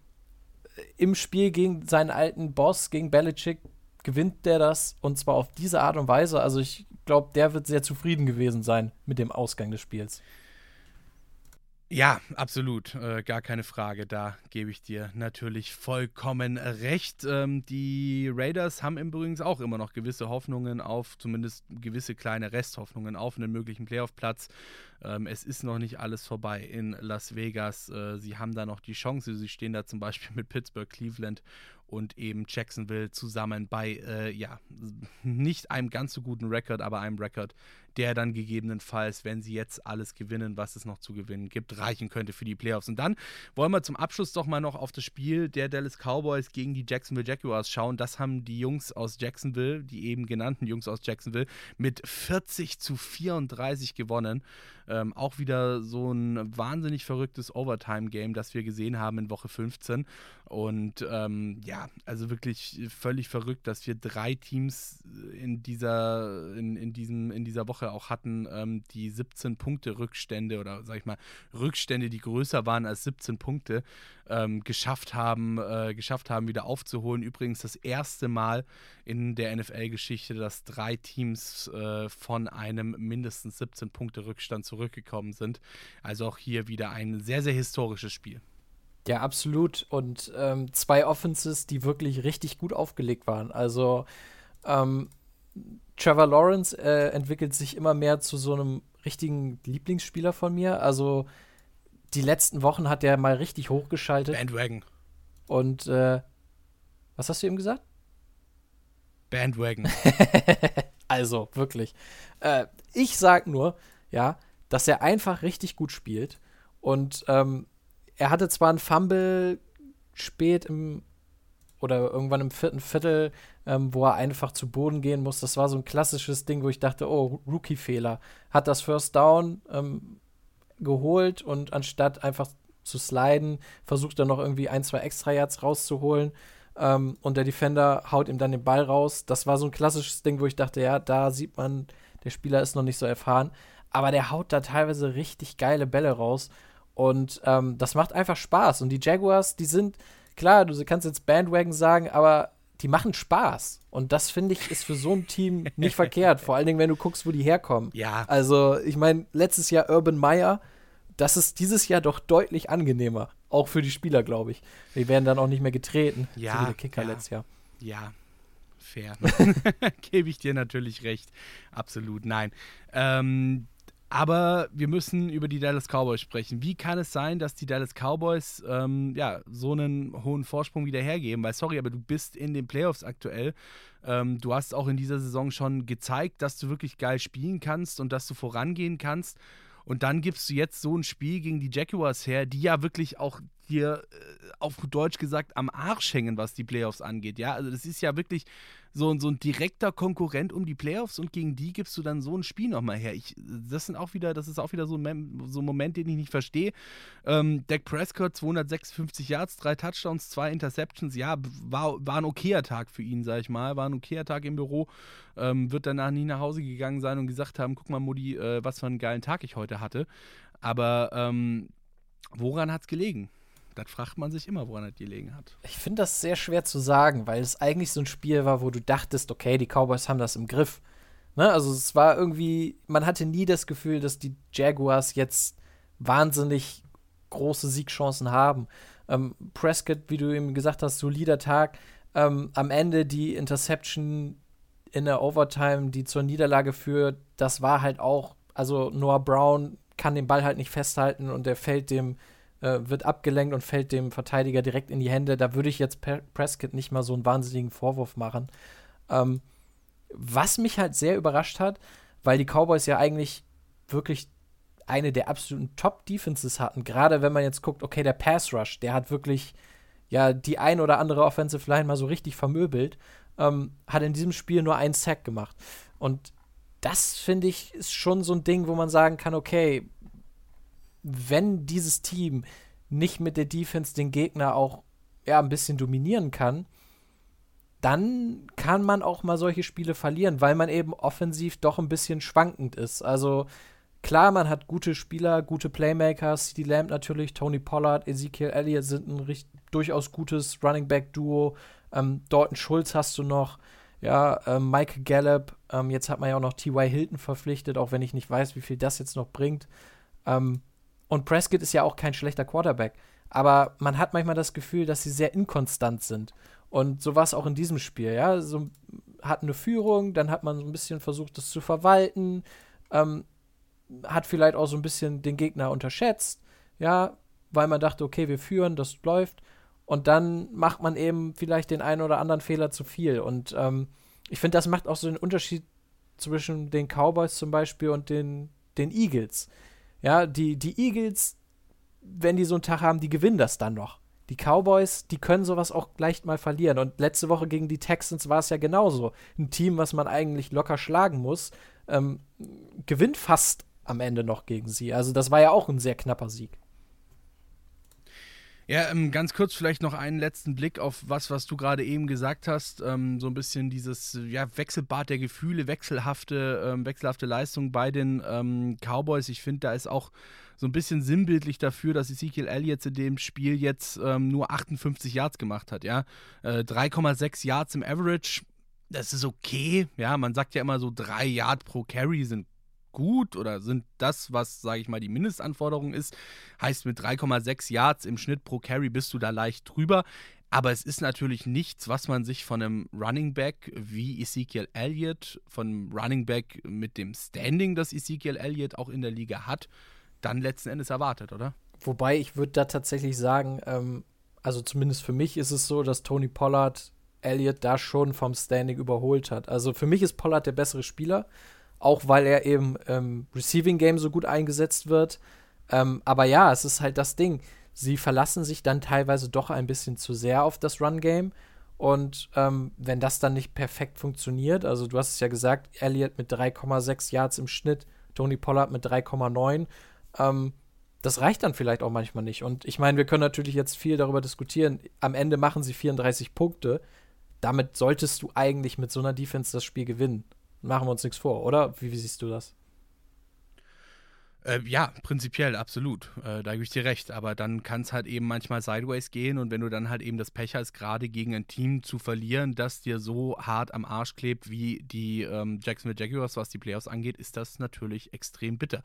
Im Spiel gegen seinen alten Boss, gegen Belichick, gewinnt der das und zwar auf diese Art und Weise. Also ich glaube, der wird sehr zufrieden gewesen sein mit dem Ausgang des Spiels. Ja, absolut. Gar keine Frage. Da gebe ich dir natürlich vollkommen recht. Die Raiders haben übrigens auch immer noch gewisse Hoffnungen auf, zumindest gewisse kleine Resthoffnungen auf einen möglichen Playoff-Platz. Es ist noch nicht alles vorbei in Las Vegas. Sie haben da noch die Chance. Sie stehen da zum Beispiel mit Pittsburgh, Cleveland und eben Jacksonville zusammen bei, nicht einem ganz so guten Rekord, aber einem Rekord, der dann gegebenenfalls, wenn sie jetzt alles gewinnen, was es noch zu gewinnen gibt, reichen könnte für die Playoffs. Und dann wollen wir zum Abschluss doch mal noch auf das Spiel der Dallas Cowboys gegen die Jacksonville Jaguars schauen. Das haben die Jungs aus Jacksonville, die eben genannten Jungs aus Jacksonville, mit 40-34 gewonnen. Auch wieder so ein wahnsinnig verrücktes Overtime-Game, das wir gesehen haben in Woche 15. Und also wirklich völlig verrückt, dass wir drei Teams in dieser Woche auch hatten, die 17 Punkte Rückstände oder sag ich mal Rückstände, die größer waren als 17 Punkte, geschafft haben, wieder aufzuholen. Übrigens das erste Mal in der NFL-Geschichte, dass drei Teams von einem mindestens 17 Punkte Rückstand zurückgekommen sind. Also auch hier wieder ein sehr, sehr historisches Spiel. Ja, absolut. Und zwei Offenses, die wirklich richtig gut aufgelegt waren. Also Trevor Lawrence entwickelt sich immer mehr zu so einem richtigen Lieblingsspieler von mir. Also die letzten Wochen hat er mal richtig hochgeschaltet. Bandwagon. Und was hast du eben gesagt? Bandwagon. Also, wirklich. Ich sag nur, ja, dass er einfach richtig gut spielt. Und er hatte zwar einen Fumble spät irgendwann im vierten Viertel, wo er einfach zu Boden gehen muss. Das war so ein klassisches Ding, wo ich dachte, oh, Rookie-Fehler. Hat das First Down geholt und anstatt einfach zu sliden, versucht er noch irgendwie 1-2 extra Yards rauszuholen. Und der Defender haut ihm dann den Ball raus. Das war so ein klassisches Ding, wo ich dachte, ja, da sieht man, der Spieler ist noch nicht so erfahren. Aber der haut da teilweise richtig geile Bälle raus. Und das macht einfach Spaß. Und die Jaguars, die sind, klar, du kannst jetzt Bandwagon sagen, aber die machen Spaß. Und das, finde ich, ist für so ein Team nicht verkehrt. Vor allen Dingen, wenn du guckst, wo die herkommen. Ja. Also, ich meine, letztes Jahr Urban Meyer, das ist dieses Jahr doch deutlich angenehmer. Auch für die Spieler, glaube ich. Die werden dann auch nicht mehr getreten. Ja. So wie der Kicker letztes Jahr. Ja. Fair. Gebe ich dir natürlich recht. Absolut, nein. Aber wir müssen über die Dallas Cowboys sprechen. Wie kann es sein, dass die Dallas Cowboys so einen hohen Vorsprung wieder hergeben? Weil, sorry, aber du bist in den Playoffs aktuell. Du hast auch in dieser Saison schon gezeigt, dass du wirklich geil spielen kannst und dass du vorangehen kannst. Und dann gibst du jetzt so ein Spiel gegen die Jaguars her, die ja wirklich auch dir auf gut Deutsch gesagt am Arsch hängen, was die Playoffs angeht. Ja, also das ist ja wirklich so ein direkter Konkurrent um die Playoffs und gegen die gibst du dann so ein Spiel nochmal her. Das ist auch wieder so ein Moment, den ich nicht verstehe. Dak Prescott, 256 Yards, 3 Touchdowns, 2 Interceptions. Ja, war ein okayer Tag für ihn, sag ich mal. War ein okayer Tag im Büro. Wird danach nie nach Hause gegangen sein und gesagt haben, guck mal, Mutti, was für einen geilen Tag ich heute hatte. Aber woran hat's gelegen? Das fragt man sich immer, woran das gelegen hat. Ich finde das sehr schwer zu sagen, weil es eigentlich so ein Spiel war, wo du dachtest, okay, die Cowboys haben das im Griff. Ne? Also es war irgendwie, man hatte nie das Gefühl, dass die Jaguars jetzt wahnsinnig große Siegchancen haben. Prescott, wie du eben gesagt hast, solider Tag. Am Ende die Interception in der Overtime, die zur Niederlage führt, das war halt auch, also Noah Brown kann den Ball halt nicht festhalten und der fällt dem wird abgelenkt und fällt dem Verteidiger direkt in die Hände. Da würde ich jetzt Prescott nicht mal so einen wahnsinnigen Vorwurf machen. Was mich halt sehr überrascht hat, weil die Cowboys ja eigentlich wirklich eine der absoluten Top-Defenses hatten. Gerade wenn man jetzt guckt, okay, der Pass-Rush, der hat wirklich ja die ein oder andere Offensive Line mal so richtig vermöbelt, hat in diesem Spiel nur einen Sack gemacht. Und das, finde ich, ist schon so ein Ding, wo man sagen kann, okay, wenn dieses Team nicht mit der Defense den Gegner auch ja, ein bisschen dominieren kann, dann kann man auch mal solche Spiele verlieren, weil man eben offensiv doch ein bisschen schwankend ist. Also klar, man hat gute Spieler, gute Playmaker, CeeDee Lamb natürlich, Tony Pollard, Ezekiel Elliott sind ein durchaus gutes Running-Back-Duo. Dalton Schulz hast du noch, ja, Michael Gallup. Jetzt hat man ja auch noch T.Y. Hilton verpflichtet, auch wenn ich nicht weiß, wie viel das jetzt noch bringt. Und Prescott ist ja auch kein schlechter Quarterback. Aber man hat manchmal das Gefühl, dass sie sehr inkonstant sind. Und so war es auch in diesem Spiel. Ja? So, hat eine Führung, dann hat man so ein bisschen versucht, das zu verwalten. Hat vielleicht auch so ein bisschen den Gegner unterschätzt. Ja, weil man dachte, okay, wir führen, das läuft. Und dann macht man eben vielleicht den einen oder anderen Fehler zu viel. Und ich finde, das macht auch so einen Unterschied zwischen den Cowboys zum Beispiel und den Eagles. Ja, die Eagles, wenn die so einen Tag haben, die gewinnen das dann noch. Die Cowboys, die können sowas auch leicht mal verlieren. Und letzte Woche gegen die Texans war es ja genauso. Ein Team, was man eigentlich locker schlagen muss, gewinnt fast am Ende noch gegen sie. Also das war ja auch ein sehr knapper Sieg. Ja, ganz kurz vielleicht noch einen letzten Blick auf was du gerade eben gesagt hast. So ein bisschen dieses ja, Wechselbad der Gefühle, wechselhafte Leistung bei den Cowboys. Ich finde, da ist auch so ein bisschen sinnbildlich dafür, dass Ezekiel Elliott in dem Spiel jetzt nur 58 Yards gemacht hat. Ja? 3,6 Yards im Average, das ist okay. Ja, man sagt ja immer so 3 Yard pro Carry sind gut oder sind das, was, sage ich mal, die Mindestanforderung ist, heißt mit 3,6 Yards im Schnitt pro Carry bist du da leicht drüber, aber es ist natürlich nichts, was man sich von einem Running Back wie Ezekiel Elliott, von einem Running Back mit dem Standing, das Ezekiel Elliott auch in der Liga hat, dann letzten Endes erwartet, oder? Wobei, ich würde da tatsächlich sagen, also zumindest für mich ist es so, dass Tony Pollard Elliott da schon vom Standing überholt hat. Also für mich ist Pollard der bessere Spieler, auch weil er eben im Receiving-Game so gut eingesetzt wird. Aber ja, es ist halt das Ding. Sie verlassen sich dann teilweise doch ein bisschen zu sehr auf das Run-Game. Und wenn das dann nicht perfekt funktioniert, also du hast es ja gesagt, Elliott mit 3,6 Yards im Schnitt, Tony Pollard mit 3,9, das reicht dann vielleicht auch manchmal nicht. Und ich meine, wir können natürlich jetzt viel darüber diskutieren. Am Ende machen sie 34 Punkte. Damit solltest du eigentlich mit so einer Defense das Spiel gewinnen. Machen wir uns nichts vor, oder? Wie siehst du das? Ja, prinzipiell, absolut. Da gebe ich dir recht. Aber dann kann es halt eben manchmal sideways gehen. Und wenn du dann halt eben das Pech hast, gerade gegen ein Team zu verlieren, das dir so hart am Arsch klebt wie die Jacksonville Jaguars, was die Playoffs angeht, ist das natürlich extrem bitter.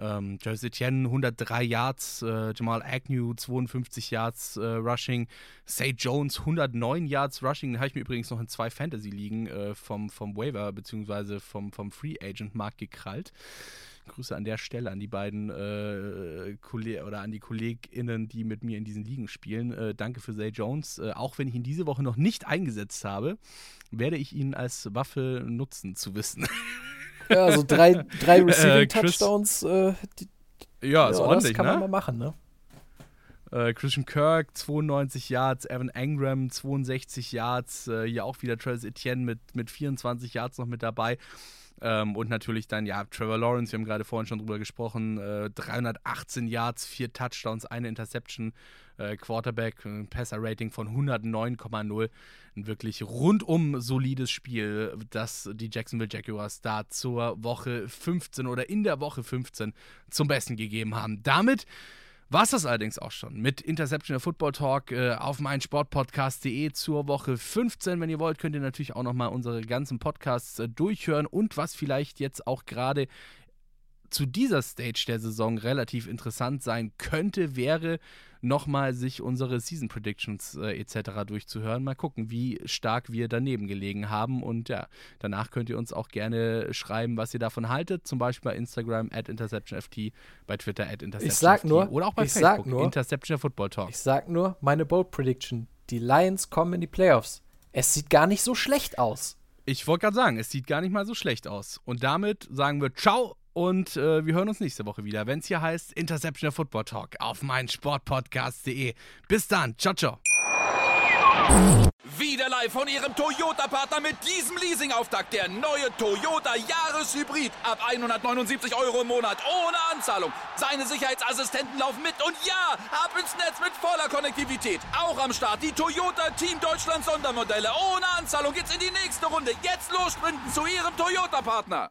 Jersey Tien, 103 Yards, Jamal Agnew, 52 Yards Rushing, Say Jones, 109 Yards Rushing, den habe ich mir übrigens noch in 2 Fantasy-Ligen vom Waiver bzw. vom Free-Agent-Markt gekrallt. Grüße an der Stelle an die beiden an die KollegInnen, die mit mir in diesen Ligen spielen. Danke für Say Jones. Auch wenn ich ihn diese Woche noch nicht eingesetzt habe, werde ich ihn als Waffe nutzen zu wissen. Ja, also 3 Receiving-Touchdowns. Ja, ist ordentlich, das kann man mal machen, ne? Christian Kirk 92 Yards, Evan Engram 62 Yards, hier auch wieder Travis Etienne mit 24 Yards noch mit dabei. Und natürlich dann, ja, Trevor Lawrence, wir haben gerade vorhin schon drüber gesprochen, 318 Yards, 4 Touchdowns, 1 Interception, Quarterback, ein Passer-Rating von 109,0. Ein wirklich rundum solides Spiel, das die Jacksonville Jaguars da zur Woche 15 oder in der Woche 15 zum Besten gegeben haben. Damit war es das allerdings auch schon mit Interception der Football Talk auf mein Sportpodcast.de zur Woche 15. Wenn ihr wollt, könnt ihr natürlich auch nochmal unsere ganzen Podcasts durchhören und was vielleicht jetzt auch gerade zu dieser Stage der Saison relativ interessant sein könnte, wäre nochmal sich unsere Season Predictions etc. durchzuhören. Mal gucken, wie stark wir daneben gelegen haben, und ja, danach könnt ihr uns auch gerne schreiben, was ihr davon haltet, zum Beispiel bei Instagram @InterceptionFT, bei Twitter @InterceptionFT oder auch bei Facebook @InterceptionFootballTalk. Ich sag nur, meine Bold Prediction, die Lions kommen in die Playoffs. Es sieht gar nicht so schlecht aus. Ich wollte gerade sagen, es sieht gar nicht mal so schlecht aus. Und damit sagen wir ciao. Und wir hören uns nächste Woche wieder, wenn es hier heißt Interception der Football Talk auf mein Sportpodcast.de. Bis dann, ciao, ciao. Wieder live von Ihrem Toyota-Partner mit diesem Leasing-Auftakt. Der neue Toyota Jahreshybrid. Ab 179 Euro im Monat ohne Anzahlung. Seine Sicherheitsassistenten laufen mit. Und ja, ab ins Netz mit voller Konnektivität. Auch am Start die Toyota Team Deutschland Sondermodelle. Ohne Anzahlung geht's in die nächste Runde. Jetzt los sprinten zu Ihrem Toyota-Partner.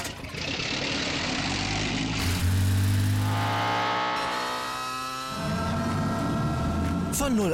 Von 0